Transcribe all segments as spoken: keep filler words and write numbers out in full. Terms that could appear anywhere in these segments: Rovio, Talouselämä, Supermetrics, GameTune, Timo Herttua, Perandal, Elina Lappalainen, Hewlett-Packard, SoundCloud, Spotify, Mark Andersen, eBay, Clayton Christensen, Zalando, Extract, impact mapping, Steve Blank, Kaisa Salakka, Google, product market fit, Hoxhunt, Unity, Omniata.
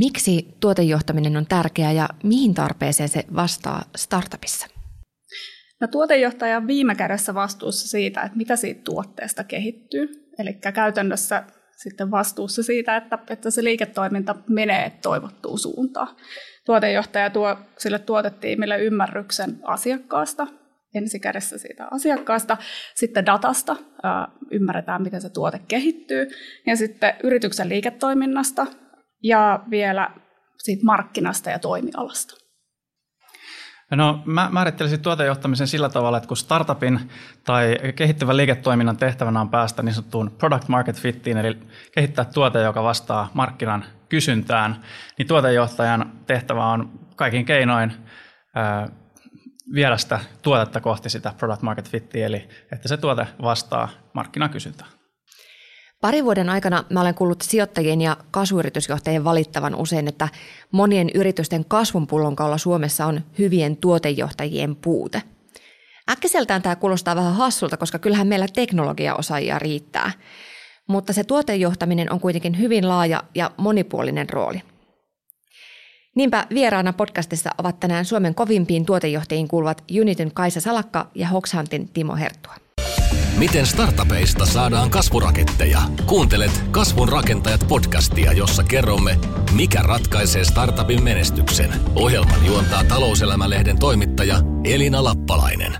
Miksi tuotejohtaminen on tärkeää ja mihin tarpeeseen se vastaa startupissa? No, tuotejohtaja on viime kädessä vastuussa siitä, että mitä siitä tuotteesta kehittyy. Eli käytännössä sitten vastuussa siitä, että, että se liiketoiminta menee toivottuun suuntaan. Tuotejohtaja tuo sille tuotetiimille ymmärryksen asiakkaasta, ensikädessä siitä asiakkaasta, sitten datasta, ymmärretään miten se tuote kehittyy, ja sitten yrityksen liiketoiminnasta ja vielä siitä markkinasta ja toimialasta. No, mä määrittelisin tuotejohtamisen sillä tavalla, että kun startupin tai kehittyvän liiketoiminnan tehtävänä on päästä niin sanottuun product market fittiin, eli kehittää tuote, joka vastaa markkinan kysyntään, niin tuotejohtajan tehtävä on kaikin keinoin ää, viedä sitä tuotetta kohti sitä product market fittiin, eli että se tuote vastaa markkinan kysyntään. Parin vuoden aikana mä olen kuullut sijoittajien ja kasvuyritysjohtajien valittavan usein, että monien yritysten kasvun pullonkaula Suomessa on hyvien tuotejohtajien puute. Äkkiseltään tämä kuulostaa vähän hassulta, koska kyllähän meillä teknologiaosaajia riittää, mutta se tuotejohtaminen on kuitenkin hyvin laaja ja monipuolinen rooli. Niinpä vieraana podcastissa ovat tänään Suomen kovimpiin tuotejohtajiin kuuluvat Unityn Kaisa Salakka ja Hoxhuntin Timo Herttua. Miten startupeista saadaan kasvuraketteja? Kuuntelet Kasvun rakentajat -podcastia, jossa kerromme, mikä ratkaisee startupin menestyksen. Ohjelman juontaa Talouselämä-lehden toimittaja Elina Lappalainen.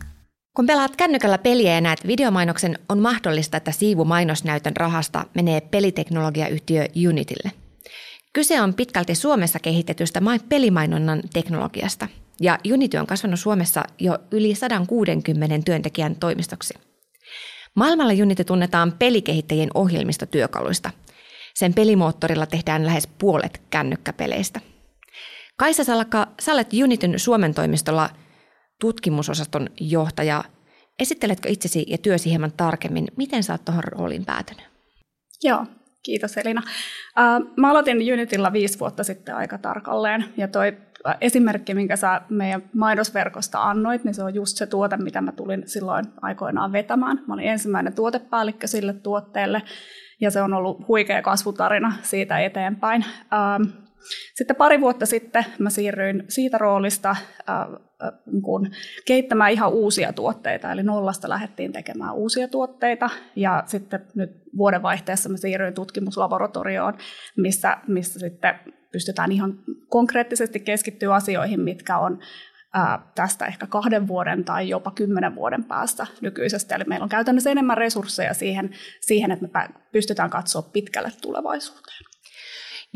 Kun pelaat kännykällä peliä ja näet videomainoksen, on mahdollista, että siivu mainosnäytön rahasta menee peliteknologiayhtiö Unitylle. Kyse on pitkälti Suomessa kehitetystä pelimainonnan teknologiasta, ja Unity on kasvanut Suomessa jo yli sata kuusikymmentä työntekijän toimistoksi. Maailmalla Unity tunnetaan pelikehittäjien ohjelmistotyökaluista. Sen pelimoottorilla tehdään lähes puolet kännykkäpeleistä. Kaisa Salakka, sä olet Unityn Suomen toimistolla tutkimusosaston johtaja. Esitteletkö itsesi ja työsi hieman tarkemmin? Miten sä oot tuohon rooliin päätynyt? Joo, kiitos Elina. Mä aloitin Unitylla viisi vuotta sitten aika tarkalleen, ja toi esimerkki, minkä sä meidän mainosverkosta annoit, niin se on just se tuote, mitä mä tulin silloin aikoinaan vetämään. Mä olin ensimmäinen tuotepäällikkö sille tuotteelle, ja se on ollut huikea kasvutarina siitä eteenpäin. Sitten pari vuotta sitten mä siirryin siitä roolista kun kehittämään ihan uusia tuotteita, eli nollasta lähdettiin tekemään uusia tuotteita, ja sitten nyt vuodenvaihteessa mä siirryin tutkimuslaboratorioon, missä, missä sitten pystytään ihan konkreettisesti keskittyä asioihin, mitkä on ää, tästä ehkä kahden vuoden tai jopa kymmenen vuoden päästä nykyisestä. Eli meillä on käytännössä enemmän resursseja siihen, siihen että me pystytään katsoa pitkälle tulevaisuuteen.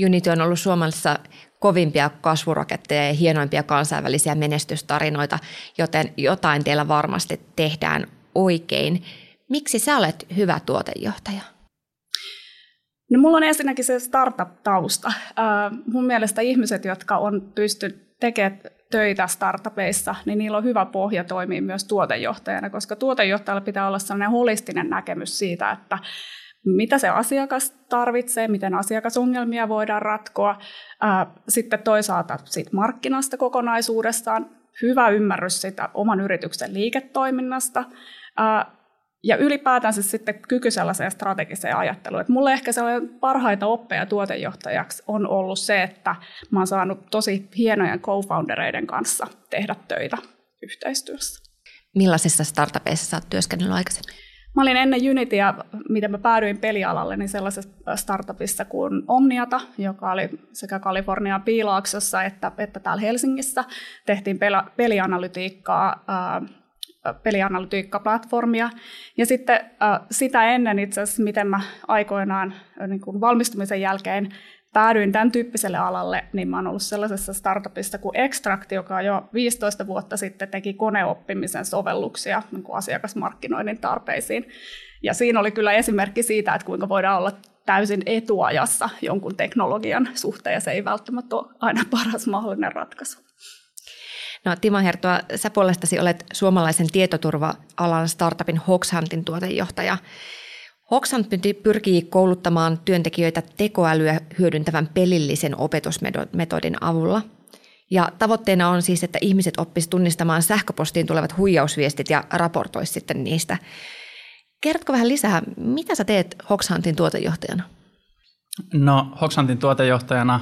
Unity on ollut Suomessa kovimpia kasvuraketteja ja hienoimpia kansainvälisiä menestystarinoita, joten jotain teillä varmasti tehdään oikein. Miksi sä olet hyvä tuotejohtaja? No, mulla on ensinnäkin se startup-tausta. Uh, mun mielestä ihmiset, jotka on pystynyt tekemään töitä startupeissa, niin niillä on hyvä pohja toimia myös tuotejohtajana, koska tuotejohtajalla pitää olla sellainen holistinen näkemys siitä, että mitä se asiakas tarvitsee, miten asiakasongelmia voidaan ratkoa. Uh, sitten toisaalta siitä markkinasta kokonaisuudessaan, hyvä ymmärrys sitä oman yrityksen liiketoiminnasta. Uh, Ja ylipäätänsä sitten kyky sellaiseen strategiseen ajatteluun. Että mulle ehkä sellainen parhaita oppeja tuotejohtajaksi on ollut se, että mä oon saanut tosi hienojen co-foundereiden kanssa tehdä töitä yhteistyössä. Millaisissa startupeissa sä oot työskennellyt aikaisemmin? Mä olin ennen Unityä, mitä mä päädyin pelialalle, niin sellaisessa startupissa kuin Omniata, joka oli sekä Kalifornian Piilaaksossa että, että täällä Helsingissä. Tehtiin pel- pelianalytiikkaa, pelianalytiikka-platformia. Ja sitten äh, sitä ennen itse asiassa, miten mä aikoinaan niin kuin valmistumisen jälkeen päädyin tämän tyyppiselle alalle, niin mä oon ollut sellaisessa startupissa kuin Extract, joka jo viisitoista vuotta sitten teki koneoppimisen sovelluksia niin kuin asiakasmarkkinoinnin tarpeisiin. Ja siinä oli kyllä esimerkki siitä, että kuinka voidaan olla täysin etuajassa jonkun teknologian suhteen, ja se ei välttämättä ole aina paras mahdollinen ratkaisu. No, Timo Herttua, sä puolestasi olet suomalaisen tietoturva-alan startupin Hoxhuntin tuotejohtaja. Hoxhunt pyrkii kouluttamaan työntekijöitä tekoälyä hyödyntävän pelillisen opetusmetodin avulla. Ja tavoitteena on siis, että ihmiset oppisivat tunnistamaan sähköpostiin tulevat huijausviestit ja raportoisi sitten niistä. Kerrotko vähän lisää, mitä sä teet Hoxhuntin tuotejohtajana? No, Hoxhuntin tuotejohtajana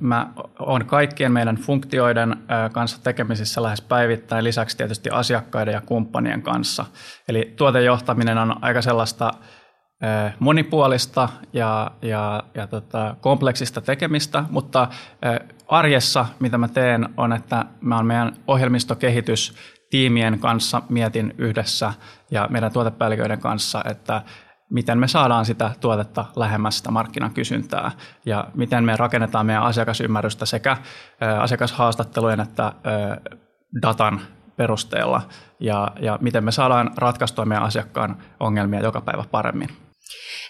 Mä oon kaikkien meidän funktioiden kanssa tekemisissä lähes päivittäin, lisäksi tietysti asiakkaiden ja kumppanien kanssa. Eli tuotejohtaminen on aika sellaista monipuolista ja, ja, ja tota, kompleksista tekemistä, mutta arjessa mitä mä teen on, että mä oon meidän ohjelmistokehitystiimien kanssa mietin yhdessä ja meidän tuotepäälliköiden kanssa, että miten me saadaan sitä tuotetta lähemmäs sitä markkinakysyntää ja miten me rakennetaan meidän asiakasymmärrystä sekä asiakashaastattelujen että datan perusteella ja, ja miten me saadaan ratkaistua meidän asiakkaan ongelmia joka päivä paremmin.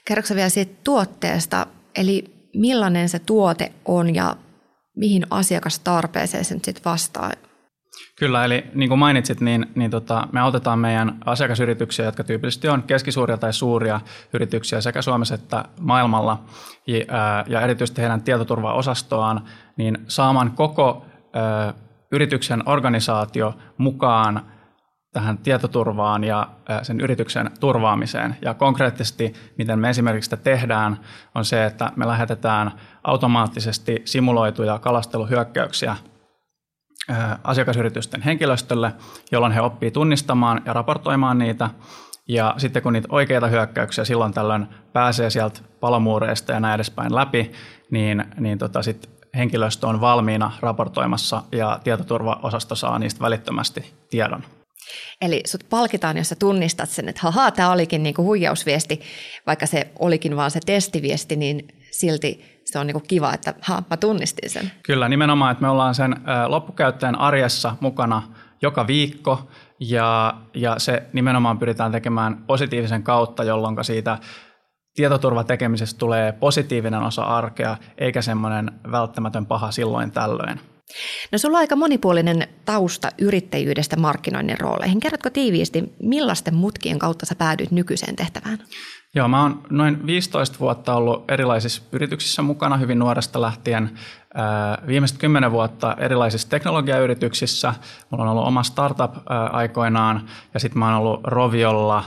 Kerroksä vielä siitä tuotteesta, eli millainen se tuote on ja mihin asiakastarpeeseen se nyt sit vastaa? Kyllä, eli niin kuin mainitsit, niin, niin tota, me autetaan meidän asiakasyrityksiä, jotka tyypillisesti on keskisuuria tai suuria yrityksiä sekä Suomessa että maailmalla ja, ää, ja erityisesti heidän tietoturvaosastoaan, niin saamaan koko ää, yrityksen organisaatio mukaan tähän tietoturvaan ja sen yrityksen turvaamiseen. Ja konkreettisesti, miten me esimerkiksi sitä tehdään, on se, että me lähetetään automaattisesti simuloituja kalasteluhyökkäyksiä asiakasyritysten henkilöstölle, jolloin he oppii tunnistamaan ja raportoimaan niitä. Ja sitten kun niitä oikeita hyökkäyksiä silloin tällöin pääsee sieltä palomuureista ja näin edespäin läpi, niin, niin tota sitten henkilöstö on valmiina raportoimassa ja tietoturvaosasto saa niistä välittömästi tiedon. Eli sut palkitaan, jos sä tunnistat sen, että haha, tämä olikin niinku huijausviesti, vaikka se olikin vaan se testiviesti, niin silti se on niinku kiva, että ha, mä tunnistin sen. Kyllä, nimenomaan, että me ollaan sen loppukäyttäjän arjessa mukana joka viikko ja, ja se nimenomaan pyritään tekemään positiivisen kautta, jolloin siitä tietoturvatekemisestä tulee positiivinen osa arkea, eikä semmoinen välttämätön paha silloin tällöin. No sulla on aika monipuolinen tausta yrittäjyydestä markkinoinnin rooleihin. Kerrotko tiiviisti, millaisten mutkien kautta sä päädyit nykyiseen tehtävään? Joo, mä oon noin viisitoista vuotta ollut erilaisissa yrityksissä mukana hyvin nuoresta lähtien. Viimeiset kymmenen vuotta erilaisissa teknologiayrityksissä. Mulla on ollut oma startup aikoinaan ja sitten mä oon ollut Roviolla,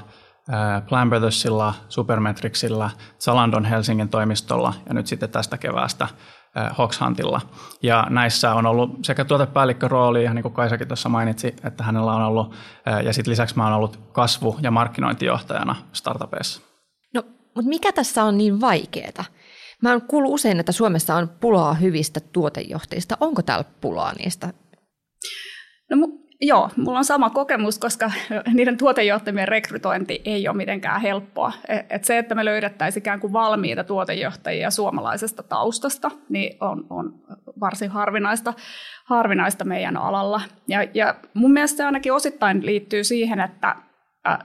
Plambethilla, Supermetricsillä, Zalandon Helsingin toimistolla ja nyt sitten tästä keväästä Hoxhuntilla. Ja näissä on ollut sekä tuotepäällikkörooli, niin kuin Kaisakin tuossa mainitsi, että hänellä on ollut, ja sitten lisäksi mä oon ollut kasvu- ja markkinointijohtajana startupeissa. No, mutta mikä tässä on niin vaikeaa? Mä oon kuullut usein, että Suomessa on pulaa hyvistä tuotejohtajista. Onko täällä pulaa niistä? No, mu- Joo, mulla on sama kokemus, koska niiden tuotejohtajien rekrytointi ei ole mitenkään helppoa. Et se, että me löydettäisiin ikään kuin valmiita tuotejohtajia suomalaisesta taustasta, niin on, on varsin harvinaista, harvinaista meidän alalla. Ja, ja mun mielestä se ainakin osittain liittyy siihen, että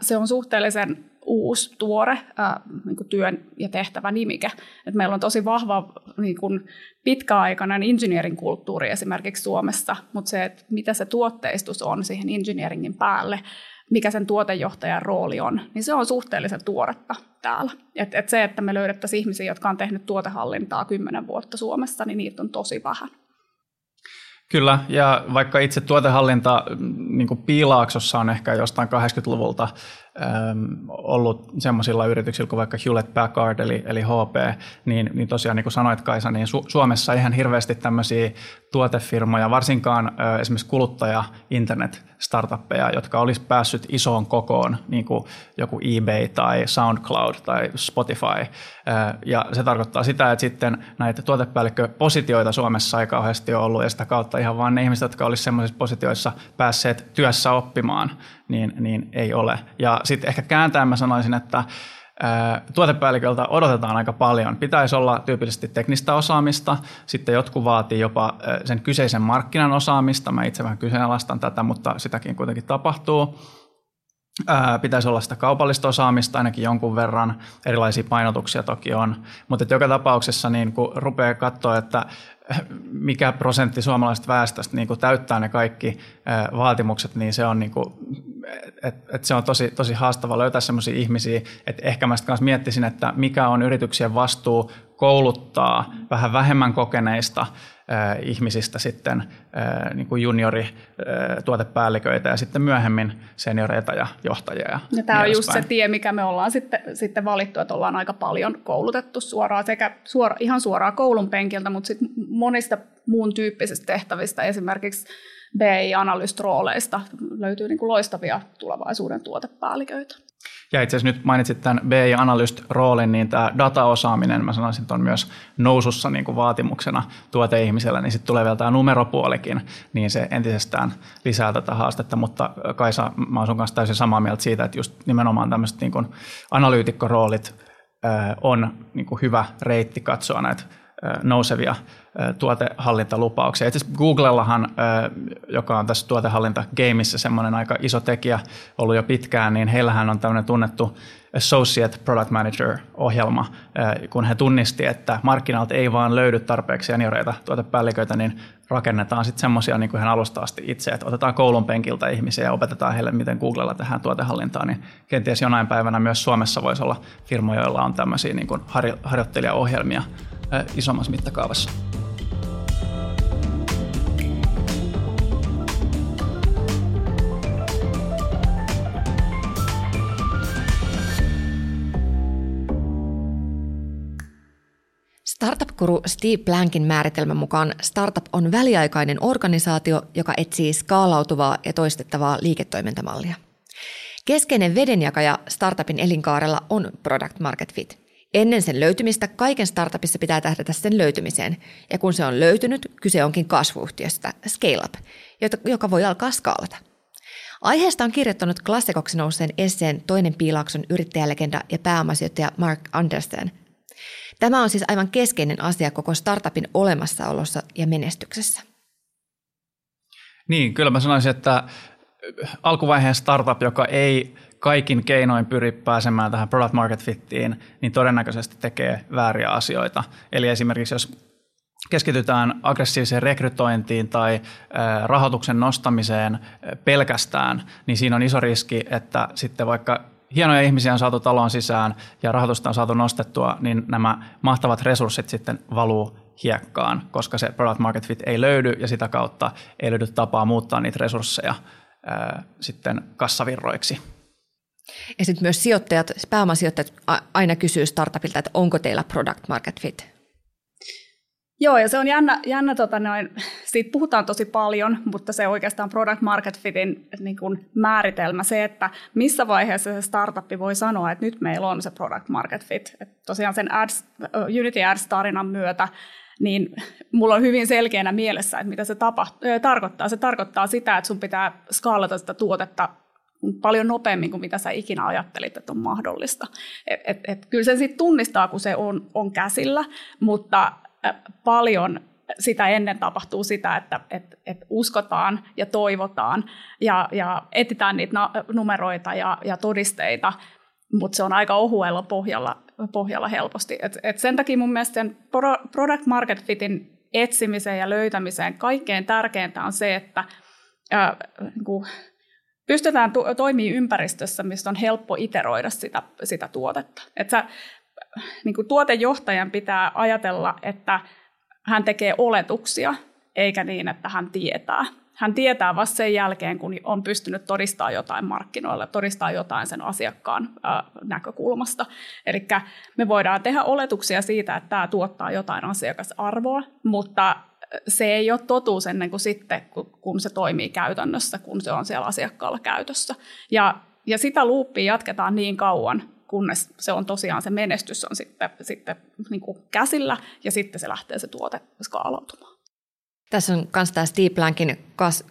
se on suhteellisen uusi, tuore äh, niin kuin työn ja tehtävä nimike. Et meillä on tosi vahva niin kuin pitkäaikainen engineering kulttuuri esimerkiksi Suomessa, mutta se, että mitä se tuotteistus on siihen engineeringin päälle, mikä sen tuotejohtajan rooli on, niin se on suhteellisen tuoretta täällä. Et, et se, että me löydettäisiin ihmisiä, jotka on tehnyt tuotehallintaa kymmenen vuotta Suomessa, niin niitä on tosi vähän. Kyllä, ja vaikka itse tuotehallinta niin kuin Piilaaksossa on ehkä jostain kahdeksankymmentäluvulta äm, ollut semmoisilla yrityksillä kuin vaikka Hewlett-Packard eli, eli H P, niin, niin tosiaan niin kuin sanoit Kaisa, niin Su- Suomessa ihan hirveästi tämmöisiä tuotefirmoja, varsinkaan ö, esimerkiksi kuluttaja-internet-startuppeja, jotka olisi päässyt isoon kokoon, niin kuin joku eBay tai SoundCloud tai Spotify. Ö, ja se tarkoittaa sitä, että sitten näitä tuotepäällikköpositioita Suomessa ei kauheasti ole ollut, ja sitä kautta ihan vaan ne ihmiset, jotka olisi semmoisissa positioissa päässeet työssä oppimaan, niin, niin ei ole. Ja sitten ehkä kääntäen mä sanoisin, että tuotepäälliköltä odotetaan aika paljon. Pitäisi olla tyypillisesti teknistä osaamista, sitten jotkut vaatii jopa sen kyseisen markkinan osaamista. Mä itse vähän kyseenalaistan tätä, mutta sitäkin kuitenkin tapahtuu. Pitäisi olla sitä kaupallista osaamista ainakin jonkun verran. Erilaisia painotuksia toki on. Mutta joka tapauksessa niin kun rupeaa katsoa, että mikä prosentti suomalaisesta väestöstä niin kun täyttää ne kaikki vaatimukset, niin se on niin kun et, et se on tosi, tosi haastava löytää semmoisia ihmisiä, että ehkä mä sitten kanssa miettisin, että mikä on yrityksien vastuu kouluttaa vähän vähemmän kokeneista äh, ihmisistä sitten äh, niin kuin juniorituotepäälliköitä äh, ja sitten myöhemmin senioreita ja johtajia. Ja no, tämä on just se tie, mikä me ollaan sitten, sitten valittu, että ollaan aika paljon koulutettu suoraan sekä suora, ihan suoraan koulun penkiltä, mutta sitten monista muun tyyppisistä tehtävistä, esimerkiksi B I-analystrooleista löytyy niin kuin loistavia tulevaisuuden tuotepäälliköitä. Ja itse asiassa nyt mainitsit tämän B I-analyst-roolin, niin tämä dataosaaminen, mä sanoisin, että on myös nousussa niin kuin vaatimuksena tuoteihmisellä, niin sitten tulee vielä tämä numeropuolikin, niin se entisestään lisää tätä haastetta, mutta Kaisa, mä oon sun kanssa täysin samaa mieltä siitä, että just nimenomaan tämmöiset niin kuin analyytikkoroolit on niin kuin hyvä reitti katsoa näitä nousevia tuotehallintalupauksia. Itse asiassa Googlellahan, joka on tässä tuotehallinta-gameissa semmoinen aika iso tekijä ollut jo pitkään, niin heillähän on tämmöinen tunnettu Associate Product Manager-ohjelma. Kun he tunnisti, että markkinoilta ei vaan löydy tarpeeksi senioreita tuotepäälliköitä, niin rakennetaan sitten semmoisia niin kuin ihan alusta asti itse, että otetaan koulun penkiltä ihmisiä ja opetetaan heille, miten Googlella tehdään tuotehallintaa, niin kenties jonain päivänä myös Suomessa voisi olla firmoja, joilla on tämmöisiä niin kuin harjoittelijaohjelmia isommassa mittakaavassa. Startup-guru Steve Blankin määritelmän mukaan startup on väliaikainen organisaatio, joka etsii skaalautuvaa ja toistettavaa liiketoimintamallia. Keskeinen vedenjakaja startupin elinkaarella on product market fit. Ennen sen löytymistä kaiken startupissa pitää tähdätä sen löytymiseen, ja kun se on löytynyt, kyse onkin kasvuyhtiöstä, Scale Up, joka voi alkaa skaalata. Aiheesta on kirjoittanut klassikoksi nousseen esseen toinen piilaakson yrittäjälegenda ja pääomasijoittaja Mark Andersen. Tämä on siis aivan keskeinen asia koko startupin olemassaolossa ja menestyksessä. Niin, kyllä mä sanoisin, että alkuvaiheen startup, joka ei kaikin keinoin pyri pääsemään tähän product market fittiin, niin todennäköisesti tekee vääriä asioita. Eli esimerkiksi jos keskitytään aggressiiviseen rekrytointiin tai rahoituksen nostamiseen pelkästään, niin siinä on iso riski, että sitten vaikka hienoja ihmisiä on saatu taloon sisään ja rahoitusta on saatu nostettua, niin nämä mahtavat resurssit sitten valuu hiekkaan, koska se product market fit ei löydy ja sitä kautta ei löydy tapaa muuttaa niitä resursseja ää, sitten kassavirroiksi. Ja sitten myös sijoittajat, pääomasijoittajat aina kysyy startupilta, että onko teillä product market fit? Joo, ja se on jännä, jännä tota noin, siitä puhutaan tosi paljon, mutta se oikeastaan product market fitin niin kuin määritelmä, se, että missä vaiheessa se startup voi sanoa, että nyt meillä on se product market fit. Et tosiaan sen ads, Unity Ads-tarinan myötä, niin mulla on hyvin selkeänä mielessä, että mitä se tapaht- äh, tarkoittaa. Se tarkoittaa sitä, että sun pitää skaalata sitä tuotetta paljon nopeammin kuin mitä sä ikinä ajattelit, että on mahdollista. Et, et, et, kyllä sen sitten tunnistaa, kun se on, on käsillä, mutta paljon sitä ennen tapahtuu sitä, että et, et uskotaan ja toivotaan ja, ja etsitään niitä na- numeroita ja, ja todisteita, mutta se on aika ohuella pohjalla, pohjalla helposti. Et, et sen takia mun mielestä sen product market fitin etsimiseen ja löytämiseen kaikkein tärkeintä on se, että äh, niinku, pystytään to- toimimaan ympäristössä, missä on helppo iteroida sitä, sitä tuotetta. Et sä, niin kuin tuotejohtajan pitää ajatella, että hän tekee oletuksia, eikä niin, että hän tietää. Hän tietää vasta sen jälkeen, kun on pystynyt todistamaan jotain markkinoilla, todistamaan jotain sen asiakkaan näkökulmasta. Eli me voidaan tehdä oletuksia siitä, että tämä tuottaa jotain asiakasarvoa, mutta se ei ole totuus ennen kuin sitten, kun se toimii käytännössä, kun se on siellä asiakkaalla käytössä. Ja, ja sitä luuppia jatketaan niin kauan, kunnes se on tosiaan se menestys on sitten, sitten niin kuin käsillä ja sitten se lähtee se tuote skaalautumaan. Tässä on myös tämä Steve Blankin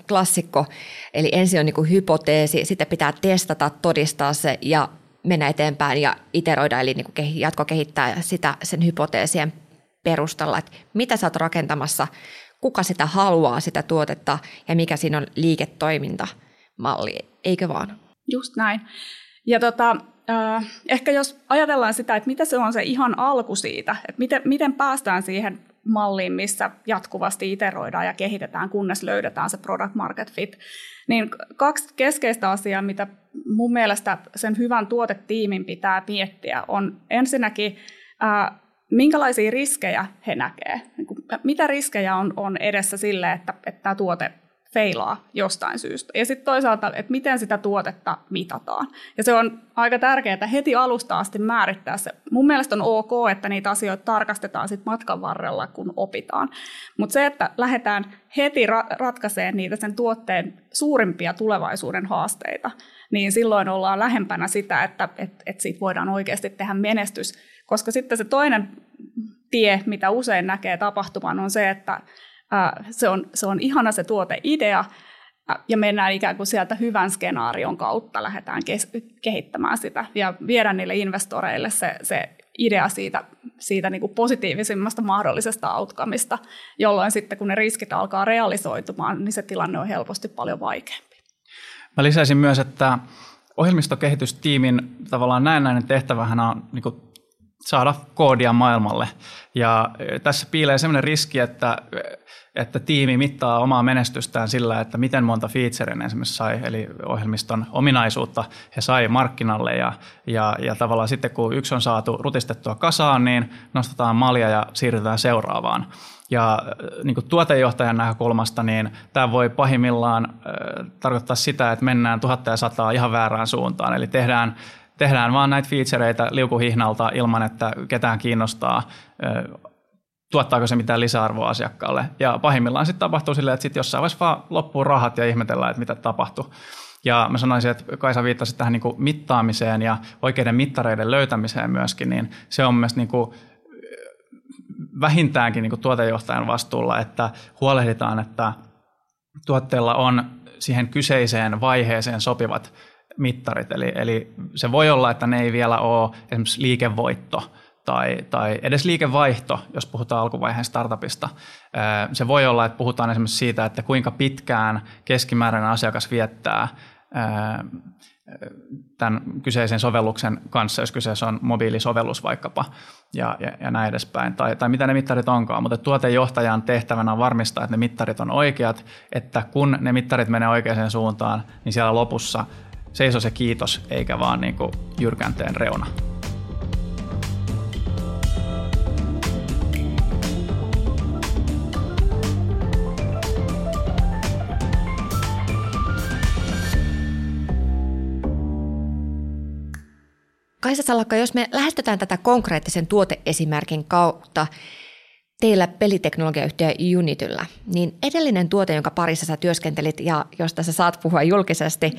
klassikko, eli ensin on niin kuin hypoteesi, sitten pitää testata, todistaa se ja mennä eteenpäin ja iteroida, eli niin kuin jatkokehittää sitä sen hypoteesien perustalla, että mitä sä oot rakentamassa, kuka sitä haluaa sitä tuotetta ja mikä siinä on liiketoimintamalli, eikö vaan? Just näin. Ja tota, äh, ehkä jos ajatellaan sitä, että mitä se on se ihan alku siitä, että miten, miten päästään siihen malliin, missä jatkuvasti iteroidaan ja kehitetään, kunnes löydetään se product market fit. Niin kaksi keskeistä asiaa, mitä mun mielestä sen hyvän tuotetiimin pitää miettiä, on ensinnäkin, ää, minkälaisia riskejä he näkevät. Niin kuin, mitä riskejä on, on edessä sille, että, että tämä tuote feilaa jostain syystä. Ja sitten toisaalta, että miten sitä tuotetta mitataan. Ja se on aika tärkeää heti alusta asti määrittää se. Mun mielestä on ok, että niitä asioita tarkastetaan sit matkan varrella, kun opitaan. Mutta se, että lähdetään heti ra- ratkaisemaan niitä sen tuotteen suurimpia tulevaisuuden haasteita, niin silloin ollaan lähempänä sitä, että et, et siitä voidaan oikeasti tehdä menestys. Koska sitten se toinen tie, mitä usein näkee tapahtuman, on se, että Se on, se on ihana se tuoteidea ja mennään ikään kuin sieltä hyvän skenaarion kautta, lähdetään kes, kehittämään sitä ja viedä niille investoreille se, se idea siitä, siitä niin kuin positiivisimmasta mahdollisesta outcomeista, jolloin sitten kun ne riskit alkaa realisoitumaan, niin se tilanne on helposti paljon vaikeampi. Mä lisäisin myös, että ohjelmistokehitystiimin tavallaan näennäinen tehtävähän on niin kuin saada koodia maailmalle. Ja tässä piilee sellainen riski, että, että tiimi mittaa omaa menestystään sillä, että miten monta featureen esimerkiksi sai, eli ohjelmiston ominaisuutta he sai markkinalle. Ja, ja, ja tavallaan sitten, kun yksi on saatu rutistettua kasaan, niin nostetaan malja ja siirrytään seuraavaan. Ja niin kuin tuotejohtajan näkökulmasta, niin tämä voi pahimmillaan äh, tarkoittaa sitä, että mennään tuhatta ja sataa ihan väärään suuntaan. Eli tehdään Tehdään vaan näitä featureita liukuhihnalta ilman, että ketään kiinnostaa, tuottaako se mitään lisäarvoa asiakkaalle. Ja pahimmillaan sitten tapahtuu silleen, että sitten jossain vaiheessa vaan loppuu rahat ja ihmetellään, että mitä tapahtui. Ja mä sanoisin, että Kaisa viittasi tähän niinku mittaamiseen ja oikeiden mittareiden löytämiseen myöskin, niin se on mielestäni niinku vähintäänkin niinku tuotejohtajan vastuulla, että huolehditaan, että tuotteella on siihen kyseiseen vaiheeseen sopivat mittarit. Eli, eli se voi olla, että ne ei vielä ole esimerkiksi liikevoitto tai, tai edes liikevaihto, jos puhutaan alkuvaiheen startupista. Se voi olla, että puhutaan esimerkiksi siitä, että kuinka pitkään keskimääräinen asiakas viettää tämän kyseisen sovelluksen kanssa, jos kyseessä on mobiilisovellus vaikkapa ja, ja, ja näin edespäin, tai, tai mitä ne mittarit onkaan, mutta tuotejohtajan tehtävänä on varmistaa, että ne mittarit on oikeat, että kun ne mittarit menee oikeaan suuntaan, niin siellä lopussa seiso se kiitos, eikä vaan niinku jyrkänteen reuna. Kaisa Salakka, jos me lähestytään tätä konkreettisen tuoteesimerkin kautta teillä peliteknologiayhtiö Unityllä, niin edellinen tuote, jonka parissa sä työskentelit ja josta sä saat puhua julkisesti,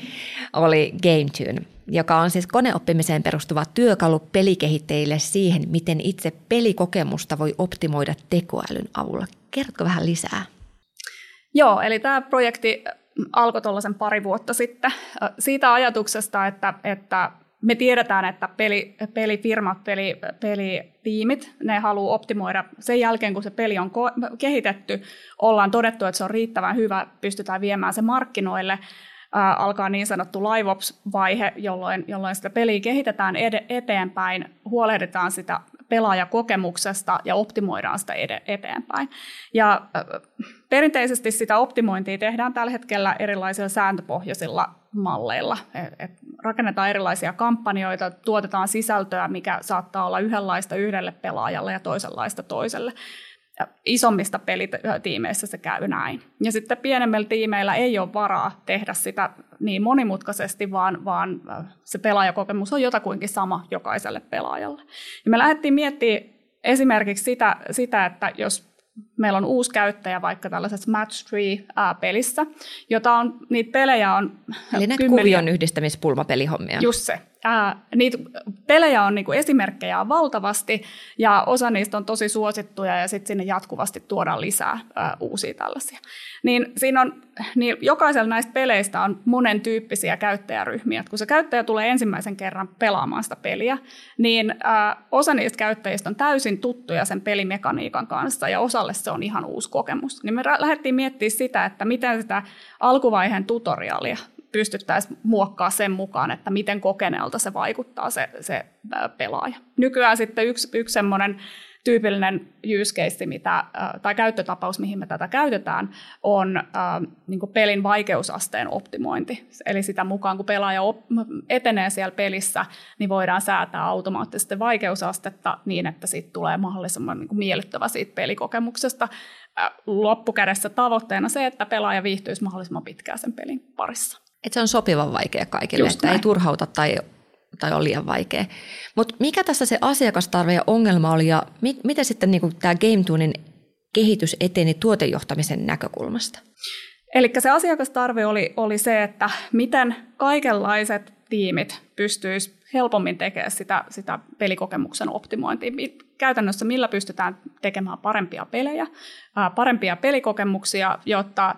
oli GameTune, joka on siis koneoppimiseen perustuva työkalu pelikehittäjille siihen, miten itse pelikokemusta voi optimoida tekoälyn avulla. Kerrotko vähän lisää? Joo, eli tämä projekti alkoi tuollaisen pari vuotta sitten siitä ajatuksesta, että, että me tiedetään, että peli, pelifirmat, peli, pelitiimit, ne haluaa optimoida sen jälkeen, kun se peli on ko- kehitetty, ollaan todettu, että se on riittävän hyvä, pystytään viemään se markkinoille, äh, alkaa niin sanottu live ops-vaihe, jolloin, jolloin sitä peliä kehitetään ed- eteenpäin, huolehditaan sitä pelaajakokemuksesta ja optimoidaan sitä ed- eteenpäin. Ja äh, perinteisesti sitä optimointia tehdään tällä hetkellä erilaisilla sääntöpohjaisilla malleilla. Et rakennetaan erilaisia kampanjoita, tuotetaan sisältöä, mikä saattaa olla yhdenlaista yhdelle pelaajalle ja toisenlaista toiselle. Ja isommista pelitiimeissä se käy näin. Ja sitten pienemmillä tiimeillä ei ole varaa tehdä sitä niin monimutkaisesti, vaan, vaan se pelaajakokemus on jotakuinkin sama jokaiselle pelaajalle. Ja me lähdettiin miettimään esimerkiksi sitä, sitä että jos meillä on uusi käyttäjä vaikka tällaisessa Match kolme-pelissä, jota on, niitä pelejä on Eli näitä kymmeniä. Kuvion yhdistämispulmapelihommia. Just se. Ää, niitä pelejä on niinku esimerkkejä valtavasti ja osa niistä on tosi suosittuja ja sitten sinne jatkuvasti tuodaan lisää ää, uusia tällaisia. Niin siinä on, niin jokaisella näistä peleistä on monen tyyppisiä käyttäjäryhmiä. Et kun se käyttäjä tulee ensimmäisen kerran pelaamaan sitä peliä, niin ää, osa niistä käyttäjistä on täysin tuttuja sen pelimekaniikan kanssa ja osalle se on ihan uusi kokemus. Niin me ra- lähdettiin miettimään sitä, että miten sitä alkuvaiheen tutoriaalia pystyttäisiin muokkaamaan sen mukaan, että miten kokeneelta se vaikuttaa se, se pelaaja. Nykyään sitten yksi, yksi semmoinen tyypillinen use case, mitä, tai käyttötapaus, mihin me tätä käytetään, on äh, niin kuin pelin vaikeusasteen optimointi. Eli sitä mukaan, kun pelaaja op- etenee siellä pelissä, niin voidaan säätää automaattisesti vaikeusastetta niin, että siitä tulee mahdollisimman niin kuin miellyttävä siitä pelikokemuksesta. Äh, loppukädessä tavoitteena se, että pelaaja viihtyisi mahdollisimman pitkään sen pelin parissa. Että se on sopivan vaikea kaikille, just että näin. Ei turhauta tai... tai on liian vaikea. Mutta mikä tässä se asiakastarve ja ongelma oli ja mit, miten sitten niinku tämä GameTunen kehitys eteni tuotejohtamisen näkökulmasta? Eli se asiakastarve oli, oli se, että miten kaikenlaiset tiimit pystyisivät helpommin tekemään sitä, sitä pelikokemuksen optimointia. Käytännössä millä pystytään tekemään parempia pelejä, parempia pelikokemuksia, jotta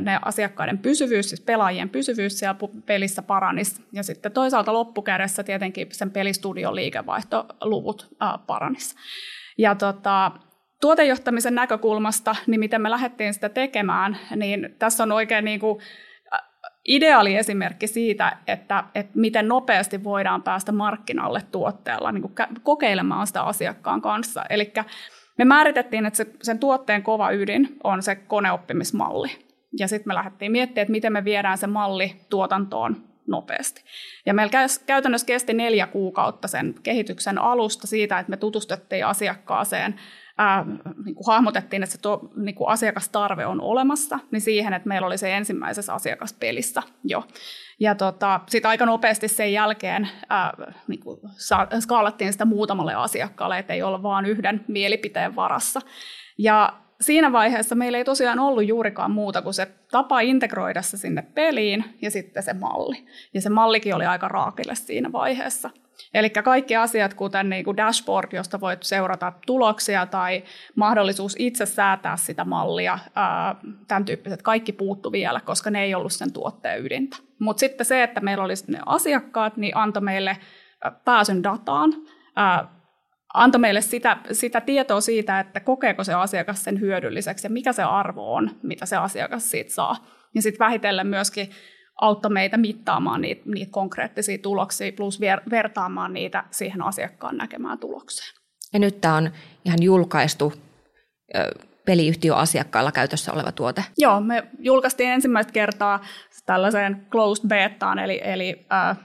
ne asiakkaiden pysyvyys, siis pelaajien pysyvyys siellä pelissä paranisi. Ja sitten toisaalta loppukädessä tietenkin sen pelistudion liikevaihtoluvut äh, paranisi. Ja tota, tuotejohtamisen näkökulmasta, niin miten me lähdettiin sitä tekemään, niin tässä on oikein niin kuin ideaali esimerkki siitä, että, että miten nopeasti voidaan päästä markkinalle tuotteella niin kuin kokeilemaan sitä asiakkaan kanssa. Eli me määritettiin, että se, sen tuotteen kova ydin on se koneoppimismalli. Ja sitten me lähdettiin miettimään, että miten me viedään se malli tuotantoon nopeasti. Ja meillä käytännössä kesti neljä kuukautta sen kehityksen alusta siitä, että me tutustettiin asiakkaaseen, ää, niin kuin hahmotettiin, että se to, niin kuin asiakastarve on olemassa, niin siihen, että meillä oli se ensimmäisessä asiakaspelissä jo. Ja tota, sitten aika nopeasti sen jälkeen ää, niin kuin skaalattiin sitä muutamalle asiakkaalle, että ei olla vaan yhden mielipiteen varassa. Ja siinä vaiheessa meillä ei tosiaan ollut juurikaan muuta kuin se tapa integroida se sinne peliin ja sitten se malli. Ja se mallikin oli aika raakille siinä vaiheessa. Eli kaikki asiat, kuten niin kuin dashboard, josta voit seurata tuloksia tai mahdollisuus itse säätää sitä mallia, ää, tämän tyyppiset kaikki puuttu vielä, koska ne ei ollut sen tuotteen ydintä. Mutta sitten se, että meillä oli ne asiakkaat, niin antoi meille pääsyn dataan, ää, Antoi meille sitä, sitä tietoa siitä, että kokeeko se asiakas sen hyödylliseksi ja mikä se arvo on, mitä se asiakas siitä saa. Ja sitten vähitellen myöskin auttoi meitä mittaamaan niitä, niitä konkreettisia tuloksia plus ver, vertaamaan niitä siihen asiakkaan näkemään tulokseen. Ja nyt tämä on ihan julkaistu ö, peliyhtiöasiakkailla käytössä oleva tuote. Joo, me julkaistiin ensimmäistä kertaa tällaiseen closed betaan, eli... eli ö,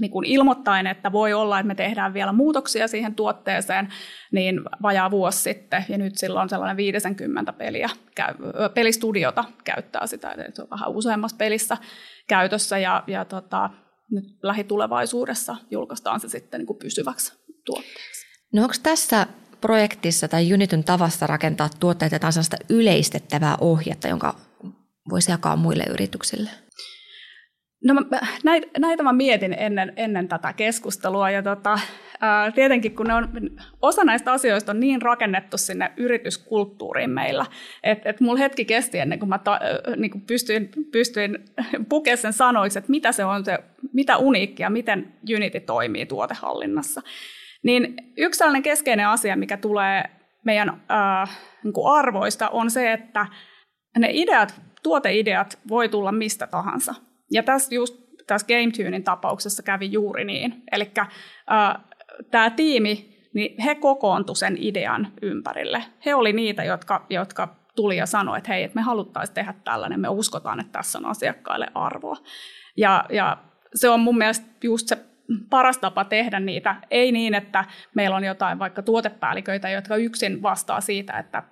niin kuin ilmoittain, että voi olla, että me tehdään vielä muutoksia siihen tuotteeseen, niin vajaa vuosi sitten, ja nyt silloin sellainen viisikymmentä peliä, pelistudiota käyttää sitä, eli se on vähän useammassa pelissä käytössä, ja, ja tota, nyt lähitulevaisuudessa julkaistaan se sitten niin kuin pysyväksi tuotteeksi. No onko tässä projektissa tai Unityn tavassa rakentaa tuotteita tai sellaista yleistettävää ohjetta, jonka voisi jakaa muille yrityksille? No, näitä, näitä mä mietin ennen, ennen tätä keskustelua ja tota, ää, tietenkin kun ne on, osa näistä asioista on niin rakennettu sinne yrityskulttuuriin meillä, että et mulla hetki kesti ennen kuin mä ta, ää, niin kuin pystyin, pystyin pukea sen sanoiksi, että mitä se on, se, mitä uniikkia, miten Unity toimii tuotehallinnassa. Niin yksi sellainen keskeinen asia, mikä tulee meidän ää, niin kuin arvoista, on se, että ne ideat, tuoteideat voi tulla mistä tahansa. Ja tässä just tässä GameTunen tapauksessa kävi juuri niin. Eli tämä tiimi, niin he kokoontui sen idean ympärille. He oli niitä, jotka, jotka tuli ja sanoi, että hei, että me haluttaisiin tehdä tällainen, me uskotaan, että tässä on asiakkaille arvoa. Ja, ja se on mun mielestä just se paras tapa tehdä niitä. Ei niin, että meillä on jotain vaikka tuotepäälliköitä, jotka yksin vastaa siitä, että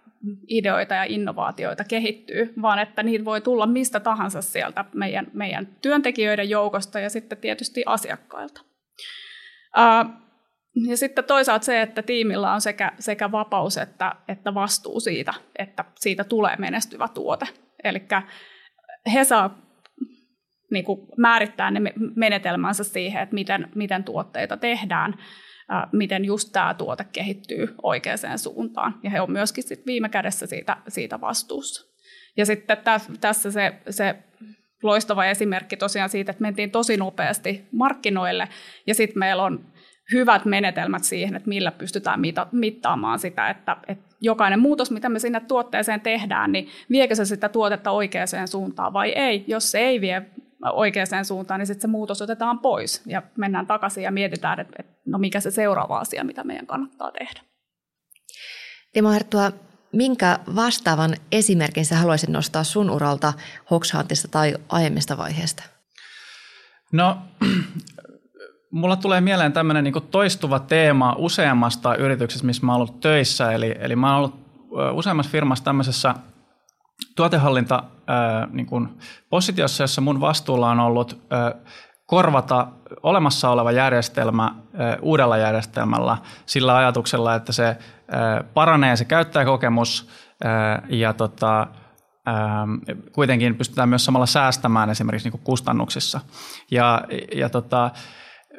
ideoita ja innovaatioita kehittyy, vaan että niitä voi tulla mistä tahansa sieltä meidän, meidän työntekijöiden joukosta ja sitten tietysti asiakkailta. Ja sitten toisaalta se, että tiimillä on sekä, sekä vapaus että, että vastuu siitä, että siitä tulee menestyvä tuote. Eli he saa niin kuin määrittää ne menetelmänsä siihen, että miten, miten tuotteita tehdään, miten just tämä tuote kehittyy oikeaan suuntaan. Ja he on myöskin sit viime kädessä siitä, siitä vastuussa. Ja sitten täs, tässä se, se loistava esimerkki tosiaan siitä, että mentiin tosi nopeasti markkinoille, ja sitten meillä on hyvät menetelmät siihen, että millä pystytään mita, mittaamaan sitä, että, että jokainen muutos, mitä me sinne tuotteeseen tehdään, niin viekö se sitä tuotetta oikeaan suuntaan vai ei. Jos se ei vie oikeaan suuntaan, niin sitten se muutos otetaan pois ja mennään takaisin ja mietitään, että no mikä se seuraava asia, mitä meidän kannattaa tehdä. Timo Herttua, minkä vastaavan esimerkin sä haluaisit nostaa sun uralta Hoxhuntista tai aiemmista vaiheista? No, mulla tulee mieleen tämmöinen niin kuin toistuva teema useammasta yrityksestä, missä mä oon ollut töissä. Eli, eli mä oon ollut useammassa firmassa tämmöisessä tuotehallintapositiossa, niin jossa mun vastuulla on ollut ää, korvata olemassa oleva järjestelmä ää, uudella järjestelmällä sillä ajatuksella, että se ää, paranee se käyttäjäkokemus ää, ja tota, ää, kuitenkin pystytään myös samalla säästämään esimerkiksi niin kuin kustannuksissa. Ja, ja tota,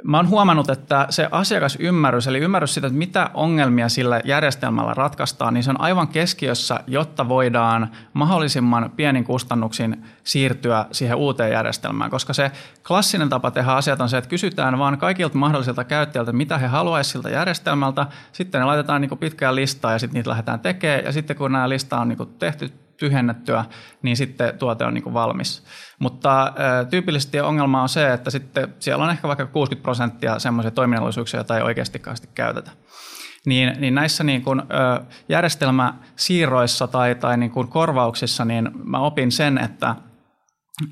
mä oon huomannut, että se asiakasymmärrys, eli ymmärrys siitä, että mitä ongelmia sillä järjestelmällä ratkaistaan, niin se on aivan keskiössä, jotta voidaan mahdollisimman pienin kustannuksin siirtyä siihen uuteen järjestelmään. Koska se klassinen tapa tehdä asiat on se, että kysytään vaan kaikilta mahdollisilta käyttäjiltä, mitä he haluaisivat siltä järjestelmältä. Sitten ne laitetaan niin pitkään listaan ja sitten niitä lähdetään tekemään. Ja sitten kun nämä lista on niin tehty, tyhjennettyä, niin sitten tuote on niin kuin valmis. Mutta äh, tyypillisesti ongelma on se, että sitten siellä on ehkä vaikka kuusikymmentä prosenttia semmoisia toiminnallisuuksia, joita ei oikeastikaan käytetä. Niin, niin näissä niin kuin, äh, järjestelmäsiirroissa tai, tai niin kuin korvauksissa niin mä opin sen, että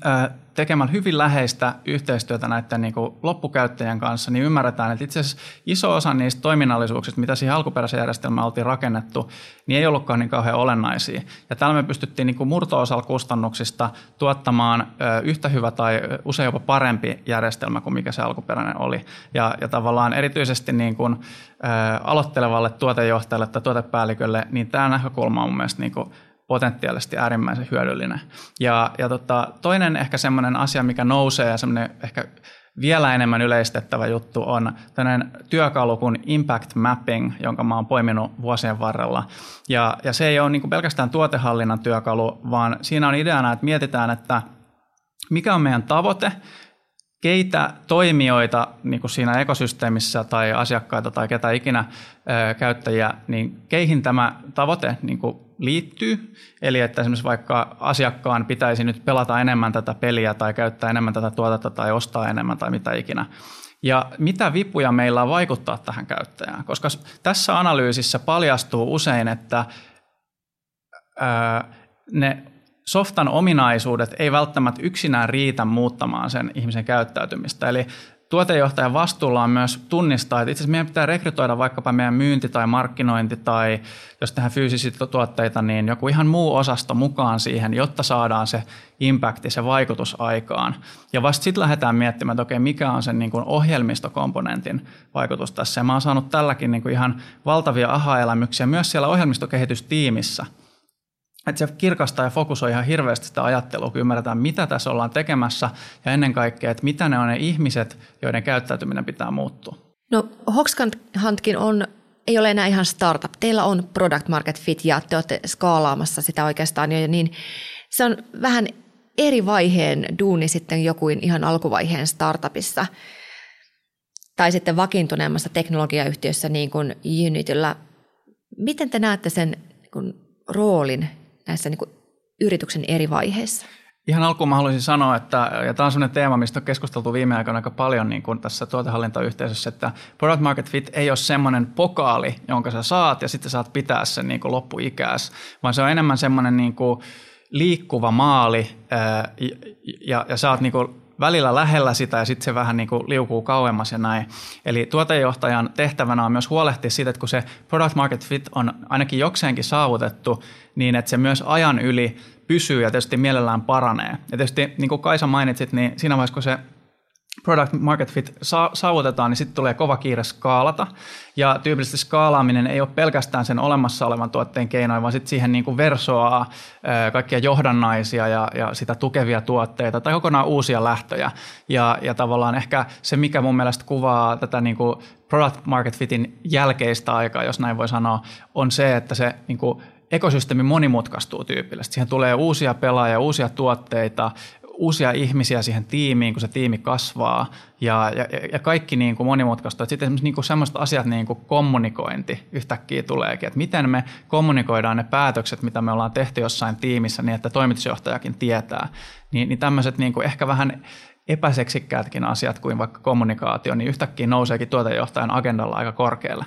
äh, tekemällä hyvin läheistä yhteistyötä näiden niin kuin loppukäyttäjien kanssa, niin ymmärretään, että itse asiassa iso osa niistä toiminnallisuuksista, mitä siihen alkuperäiseen järjestelmään oltiin rakennettu, niin ei ollutkaan niin kauhean olennaisia. Ja täällä me pystyttiin niin kuin murto-osalla kustannuksista tuottamaan yhtä hyvä tai usein jopa parempi järjestelmä kuin mikä se alkuperäinen oli. Ja, ja tavallaan erityisesti niin kuin, ä, aloittelevalle tuotejohtajalle tai tuotepäällikölle, niin tämä näkökulma on mun mielestä niin kuin potentiaalisesti äärimmäisen hyödyllinen. Ja, ja tota, toinen ehkä semmoinen asia, mikä nousee ja semmoinen ehkä vielä enemmän yleistettävä juttu on tämmöinen työkalu kuin impact mapping, jonka mä oon poiminut vuosien varrella. Ja, ja se ei ole niin kuin pelkästään tuotehallinnan työkalu, vaan siinä on ideana, että mietitään, että mikä on meidän tavoite, keitä toimijoita niin kuin siinä ekosysteemissä tai asiakkaita tai ketä ikinä ö, käyttäjiä, niin keihin tämä tavoite niin kuin liittyy. Eli että esimerkiksi vaikka asiakkaan pitäisi nyt pelata enemmän tätä peliä tai käyttää enemmän tätä tuotetta tai ostaa enemmän tai mitä ikinä. Ja mitä vipuja meillä on vaikuttaa tähän käyttäjään? Koska tässä analyysissä paljastuu usein, että ää, ne softan ominaisuudet ei välttämättä yksinään riitä muuttamaan sen ihmisen käyttäytymistä. Eli tuotejohtajan vastuulla on myös tunnistaa, että itse asiassa meidän pitää rekrytoida vaikkapa meidän myynti tai markkinointi tai jos tehdään fyysisiä tuotteita, niin joku ihan muu osasto mukaan siihen, jotta saadaan se impacti, se vaikutus aikaan. Ja vasta sitten lähdetään miettimään, että okei, mikä on sen niin kuin ohjelmistokomponentin vaikutus tässä. Ja mä oon saanut tälläkin niin kuin ihan valtavia aha-elämyksiä myös siellä ohjelmistokehitystiimissä. Että se kirkastaa ja fokusoi ihan hirveästi sitä ajattelua, kun ymmärretään, mitä tässä ollaan tekemässä ja ennen kaikkea, että mitä ne on ne ihmiset, joiden käyttäytyminen pitää muuttua. No Hoxhuntkin on, ei ole enää ihan startup. Teillä on product market fit ja te olette skaalaamassa sitä oikeastaan jo, niin se on vähän eri vaiheen duuni sitten jokuin ihan alkuvaiheen startupissa tai sitten vakiintuneemmassa teknologiayhtiössä niin kuin Unityllä. Miten te näette sen kun roolin näissä niin kuin yrityksen eri vaiheissa? Ihan alkuun mä haluaisin sanoa, että, ja tämä on sellainen teema, mistä on keskusteltu viime aikoina aika paljon niin kuin tässä tuotehallintayhteisössä, että product market fit ei ole semmoinen pokaali, jonka sä saat ja sitten saat pitää sen niin kuin loppuikäis, vaan se on enemmän semmoinen niin kuin liikkuva maali ää, ja, ja sä oot niin kuin välillä lähellä sitä ja sitten se vähän niin kuin liukuu kauemmas ja näin. Eli tuotejohtajan tehtävänä on myös huolehtia siitä, että kun se product market fit on ainakin jokseenkin saavutettu, niin että se myös ajan yli pysyy ja tietysti mielellään paranee. Ja tietysti niin kuin Kaisa mainitsit, niin siinä vaiheessa kun se product market fit saavutetaan, niin sitten tulee kova kiire skaalata. Ja tyypillisesti skaalaaminen ei ole pelkästään sen olemassa olevan tuotteen keinoin, vaan sitten siihen niin kuin versoaa kaikkia johdannaisia ja, ja sitä tukevia tuotteita tai kokonaan uusia lähtöjä. Ja, ja tavallaan ehkä se, mikä mun mielestä kuvaa tätä niin kuin product market fitin jälkeistä aikaa, jos näin voi sanoa, on se, että se niin kuin ekosysteemi monimutkaistuu tyypillisesti. Siihen tulee uusia pelaajia, uusia tuotteita, uusia ihmisiä siihen tiimiin, kun se tiimi kasvaa ja, ja, ja kaikki niin kuin monimutkaistuu. Sitten esimerkiksi niin kuin sellaiset asiat niin kuin kommunikointi yhtäkkiä tuleekin, että miten me kommunikoidaan ne päätökset, mitä me ollaan tehty jossain tiimissä niin, että toimitusjohtajakin tietää. Niin, niin tämmöiset niin kuin ehkä vähän epäseksikkäätkin asiat kuin vaikka kommunikaatio, niin yhtäkkiä nouseekin tuotejohtajan agendalla aika korkealle.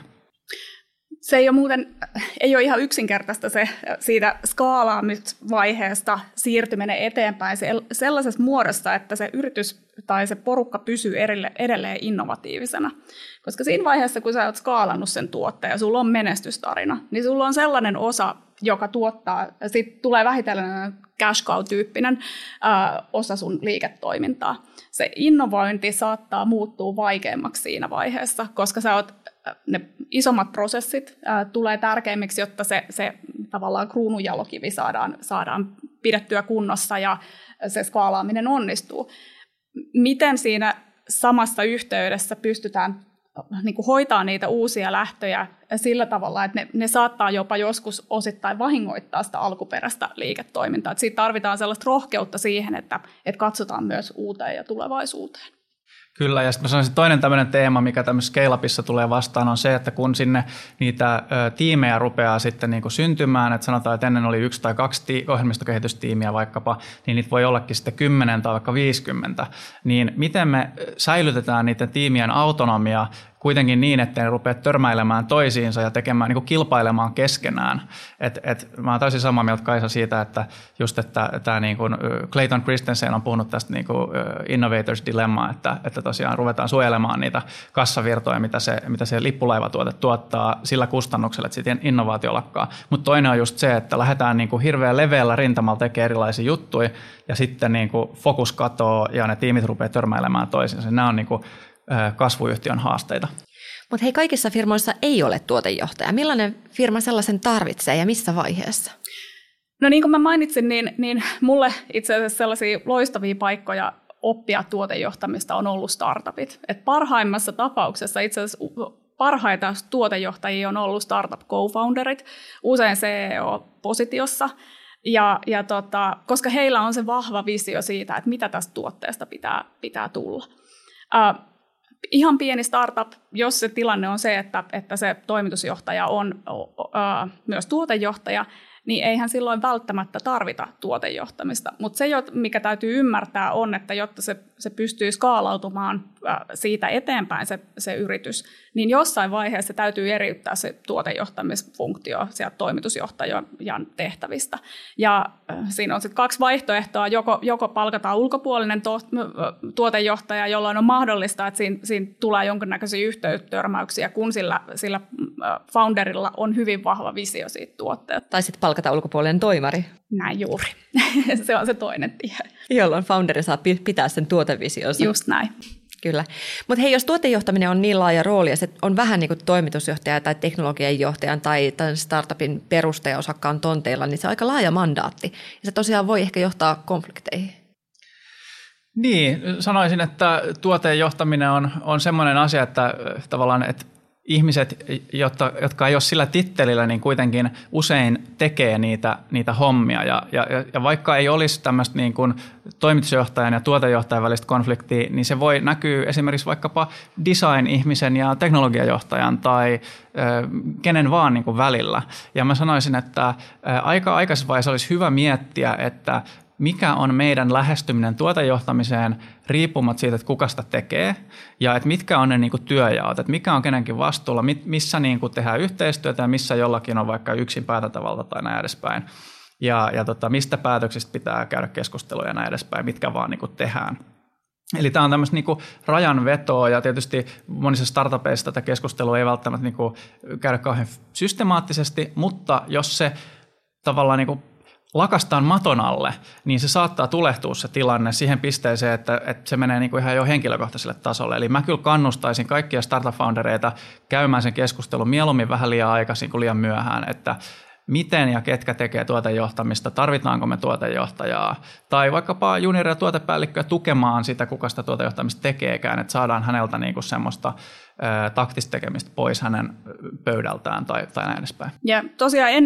Se ei ole muuten, ei ole ihan yksinkertaista se siitä skaalaamisvaiheesta siirtyminen eteenpäin sellaisessa muodossa, että se yritys tai se porukka pysyy edelleen innovatiivisena. Koska siinä vaiheessa, kun sä oot skaalannut sen tuotteen ja sulla on menestystarina, niin sulla on sellainen osa, joka tuottaa, sit tulee vähitellen cash cow-tyyppinen ää, osa sun liiketoimintaa. Se innovointi saattaa muuttua vaikeammaksi siinä vaiheessa, koska sä oot ne isommat prosessit äh, tulee tärkeimmiksi, jotta se, se tavallaan kruununjalokivi saadaan, saadaan pidettyä kunnossa ja se skaalaaminen onnistuu. Miten siinä samassa yhteydessä pystytään niin kuin hoitaa niitä uusia lähtöjä sillä tavalla, että ne, ne saattaa jopa joskus osittain vahingoittaa sitä alkuperäistä liiketoimintaa. Et siitä tarvitaan sellaista rohkeutta siihen, että, että katsotaan myös uuteen ja tulevaisuuteen. Kyllä, ja sitten mä sanoisin, toinen tämmöinen teema, mikä tämmöisessä scale-upissa tulee vastaan, on se, että kun sinne niitä ö, tiimejä rupeaa sitten niinku syntymään, että sanotaan, että ennen oli yksi tai kaksi ti- ohjelmistokehitystiimiä vaikkapa, niin niitä voi ollakin sitten kymmenen tai vaikka viisikymmentä, niin miten me säilytetään niiden tiimien autonomiaa kuitenkin niin, että ne rupeaa törmäilemään toisiinsa ja tekemään, niin kuin kilpailemaan keskenään. Et, et, mä oon täysin samaa mieltä Kaisa siitä, että just että, että niin kuin Clayton Christensen on puhunut tästä niin kuin Innovators Dilemma, että, että tosiaan ruvetaan suojelemaan niitä kassavirtoja, mitä se, mitä se lippulaivatuote tuottaa sillä kustannuksella, että siitä innovaatio lakkaa. Mutta toinen on just se, että lähdetään niin kuin hirveän leveällä rintamalla tekemään erilaisia juttuja ja sitten niin kuin fokus katoo ja ne tiimit rupeaa törmäilemään toisiinsa. Nämä on niin kuin kasvuyhtiön haasteita. Mutta hei, kaikissa firmoissa ei ole tuotejohtaja. Millainen firma sellaisen tarvitsee ja missä vaiheessa? No niin kuin mä mainitsin, niin, niin mulle itse asiassa sellaisia loistavia paikkoja oppia tuotejohtamista on ollut startupit. Et parhaimmassa tapauksessa itse asiassa parhaita tuotejohtajia on ollut startup co-founderit, usein C E O-positiossa. Ja, ja tota, koska heillä on se vahva visio siitä, että mitä tästä tuotteesta pitää, pitää tulla. Uh, ihan pieni startup, jos se tilanne on se, että, että se toimitusjohtaja on uh, myös tuotejohtaja, niin eihän silloin välttämättä tarvita tuotejohtamista. Mutta se, mikä täytyy ymmärtää, on, että jotta se, se pystyy skaalautumaan uh, siitä eteenpäin se, se yritys, niin jossain vaiheessa se täytyy eriyttää se tuotejohtamisfunktio sieltä toimitusjohtajan tehtävistä. Ja uh, siinä on sitten kaksi vaihtoehtoa. Joko, joko palkataan ulkopuolinen to, uh, tuotejohtaja, jolloin on mahdollista, että siinä, siinä tulee jonkinnäköisiä yhteyttörmäyksiä, kun sillä, sillä uh, founderilla on hyvin vahva visio siitä tuotteesta. Tai sitten palkata ulkopuolinen toimari. Näin juuri. Se on se toinen tie. Jolloin founderi saa pitää sen tuotevisionsa. Just näin. Kyllä. Mutta hei, jos tuotejohtaminen on niin laaja rooli ja se on vähän niin kuin toimitusjohtaja tai teknologian johtajan tai startupin perustajaosakkaan tonteilla, niin se on aika laaja mandaatti. Ja se tosiaan voi ehkä johtaa konflikteihin. Niin, sanoisin, että tuotejohtaminen on, on semmoinen asia, että tavallaan, että ihmiset, jotka, jotka ei ole sillä tittelillä, niin kuitenkin usein tekee niitä, niitä hommia. Ja, ja, ja vaikka ei olisi tämmöistä niin kuin toimitusjohtajan ja tuotejohtajan välistä konfliktia, niin se voi näkyä esimerkiksi vaikkapa design-ihmisen ja teknologiajohtajan tai ö, kenen vaan niin kuin välillä. Ja mä sanoisin, että aika aikaisessa vaiheessa olisi hyvä miettiä, että mikä on meidän lähestyminen tuotejohtamiseen riippumatta siitä, että kuka sitä tekee ja että mitkä on ne niin kuin työjaot, että mikä on kenenkin vastuulla, missä niin kuin tehdään yhteistyötä ja missä jollakin on vaikka yksin päätäntävalta tai näin edespäin ja, ja tota, mistä päätöksistä pitää käydä keskustelua ja näin edespäin, mitkä vaan niin kuin tehdään. Eli tämä on tämmöistä niinku rajanvetoa ja tietysti monissa startupeissa tätä keskustelua ei välttämättä niinku käydä kauhean systemaattisesti, mutta jos se tavallaan niinku lakastaan maton alle, niin se saattaa tulehtua se tilanne siihen pisteeseen, että, että se menee niin kuin ihan jo henkilökohtaiselle tasolle. Eli mä kyllä kannustaisin kaikkia startup-foundereita käymään sen keskustelun mieluummin vähän liian aikaisin kuin liian myöhään, että miten ja ketkä tekee tuotejohtamista, tarvitaanko me tuotejohtajaa tai vaikkapa junior- ja tuotepäällikköä tukemaan sitä, kuka sitä tuotejohtamista tekeekään, että saadaan häneltä niin kuin semmoista taktista tekemistä pois hänen pöydältään tai, tai näin edespäin. Ja tosiaan en,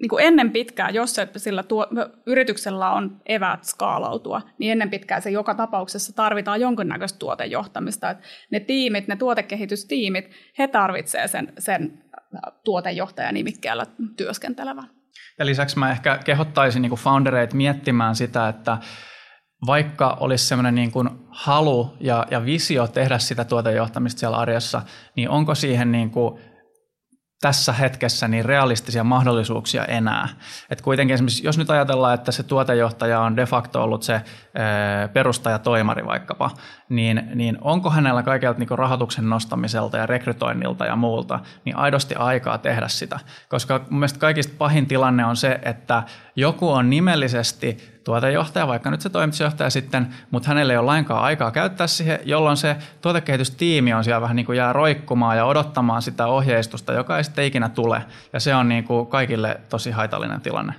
niin kuin ennen pitkää, jos se, sillä tuo, yrityksellä on eväät skaalautua, niin ennen pitkää se joka tapauksessa tarvitaan jonkinnäköistä tuotejohtamista. Et ne tiimit, ne tuotekehitystiimit, he tarvitsevat sen, sen tuotejohtajanimikkeellä työskentelevän. Ja lisäksi mä ehkä kehottaisin niin kuin foundereit miettimään sitä, että vaikka olisi sellainen niin kuin halu ja, ja visio tehdä sitä tuotejohtamista siellä arjessa, niin onko siihen niin kuin tässä hetkessä niin realistisia mahdollisuuksia enää. Et kuitenkin esimerkiksi, jos nyt ajatellaan, että se tuotejohtaja on de facto ollut se perustajatoimari vaikkapa, niin, niin onko hänellä kaikelta niin kuin rahoituksen nostamiselta ja rekrytoinnilta ja muulta niin aidosti aikaa tehdä sitä? Koska mun mielestä kaikista pahin tilanne on se, että joku on nimellisesti tuotejohtaja, vaikka nyt se toimitusjohtaja sitten, mutta hänellä ei ole lainkaan aikaa käyttää siihen, jolloin se tuotekehitystiimi on siellä vähän niin kuin jää roikkumaan ja odottamaan sitä ohjeistusta, joka ei sitten ikinä tule. Ja se on niin kuin kaikille tosi haitallinen tilanne.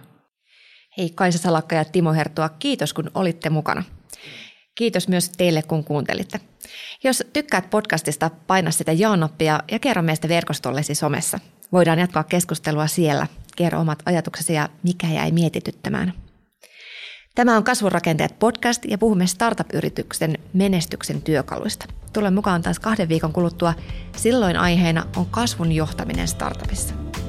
Hei Kaisa Salakka ja Timo Herttua, kiitos kun olitte mukana. Kiitos myös teille, kun kuuntelitte. Jos tykkäät podcastista, paina sitä jaa-nappia ja kerro meistä verkostollesi somessa. Voidaan jatkaa keskustelua siellä. Kerro omat ajatuksesi ja mikä jäi mietityttämään. Tämä on Kasvurakenteet podcast ja puhumme startup-yrityksen menestyksen työkaluista. Tule mukaan taas kahden viikon kuluttua. Silloin aiheena on kasvun johtaminen startupissa.